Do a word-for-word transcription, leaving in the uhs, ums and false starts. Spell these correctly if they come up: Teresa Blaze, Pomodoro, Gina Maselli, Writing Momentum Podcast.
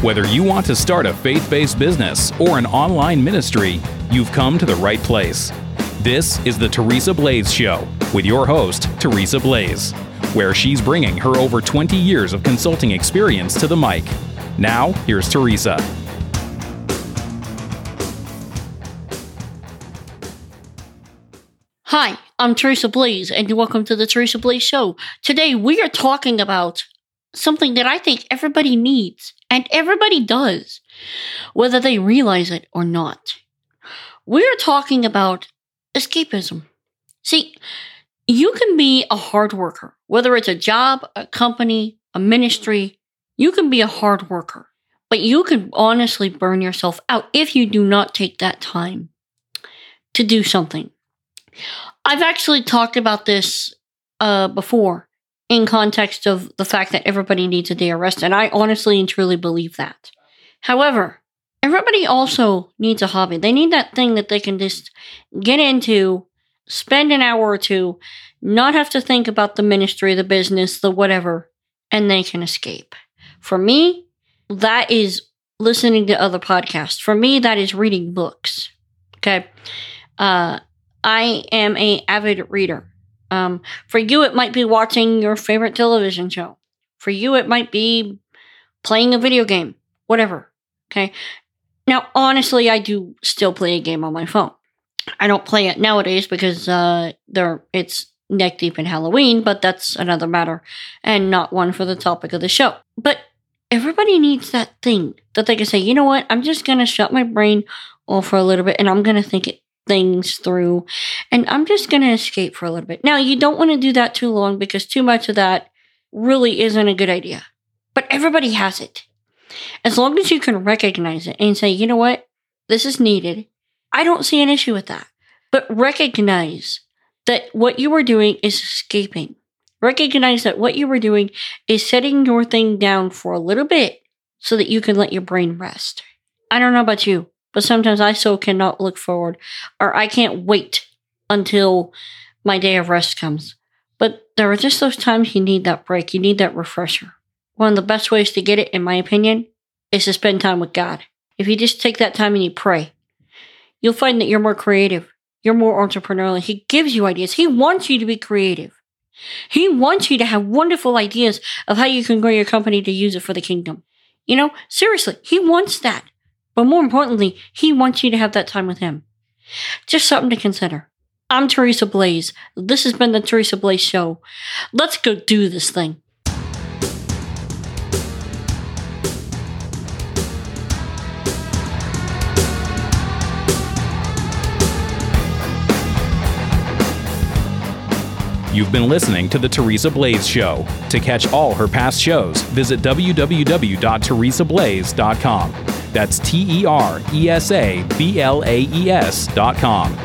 Whether you want to start a faith-based business or an online ministry, you've come to the right place. This is the Teresa Blaze Show with your host, Teresa Blaze, where she's bringing her over twenty years of consulting experience to the mic. Now, here's Teresa. Hi, I'm Teresa Blaze, and welcome to the Teresa Blaze Show. Today, we are talking about something that I think everybody needs, and everybody does, whether they realize it or not. We are talking about escapism. See, you can be a hard worker, whether it's a job, a company, a ministry. You can be a hard worker, but you can honestly burn yourself out if you do not take that time to do something. I've actually talked about this uh, before in context of the fact that everybody needs a day of rest, and I honestly and truly believe that. However, everybody also needs a hobby. They need that thing that they can just get into, spend an hour or two, not have to think about the ministry, the business, the whatever, and they can escape. For me, that is listening to other podcasts. For me, that is reading books. Okay? Uh, I am an avid reader. Um, for you, it might be watching your favorite television show. For you, it might be playing a video game, whatever. Okay? Now, honestly, I do still play a game on my phone. I don't play it nowadays because uh, there it's neck deep in Halloween, but that's another matter and not one for the topic of the show. But everybody needs that thing that they can say, you know what, I'm just going to shut my brain off for a little bit and I'm going to think it, things through and I'm just going to escape for a little bit. Now, you don't want to do that too long because too much of that really isn't a good idea. But everybody has it. As long as you can recognize it and say, you know what, this is needed. I don't see an issue with that. But recognize that what you are doing is escaping. Recognize that what you are doing is setting your thing down for a little bit so that you can let your brain rest. I don't know about you, but sometimes I so cannot look forward, or I can't wait until my day of rest comes. But there are just those times you need that break. You need that refresher. One of the best ways to get it, in my opinion, is to spend time with God. If you just take that time and you pray, you'll find that you're more creative. You're more entrepreneurial. He gives you ideas. He wants you to be creative. He wants you to have wonderful ideas of how you can grow your company to use it for the kingdom. You know, seriously, he wants that. But more importantly, he wants you to have that time with him. Just something to consider. I'm Teresa Blaze. This has been the Teresa Blaze Show. Let's go do this thing. You've been listening to The Teresa Blaze Show. To catch all her past shows, visit w w w dot teresa blaze dot com. That's T E R E S A B L A E S dot com.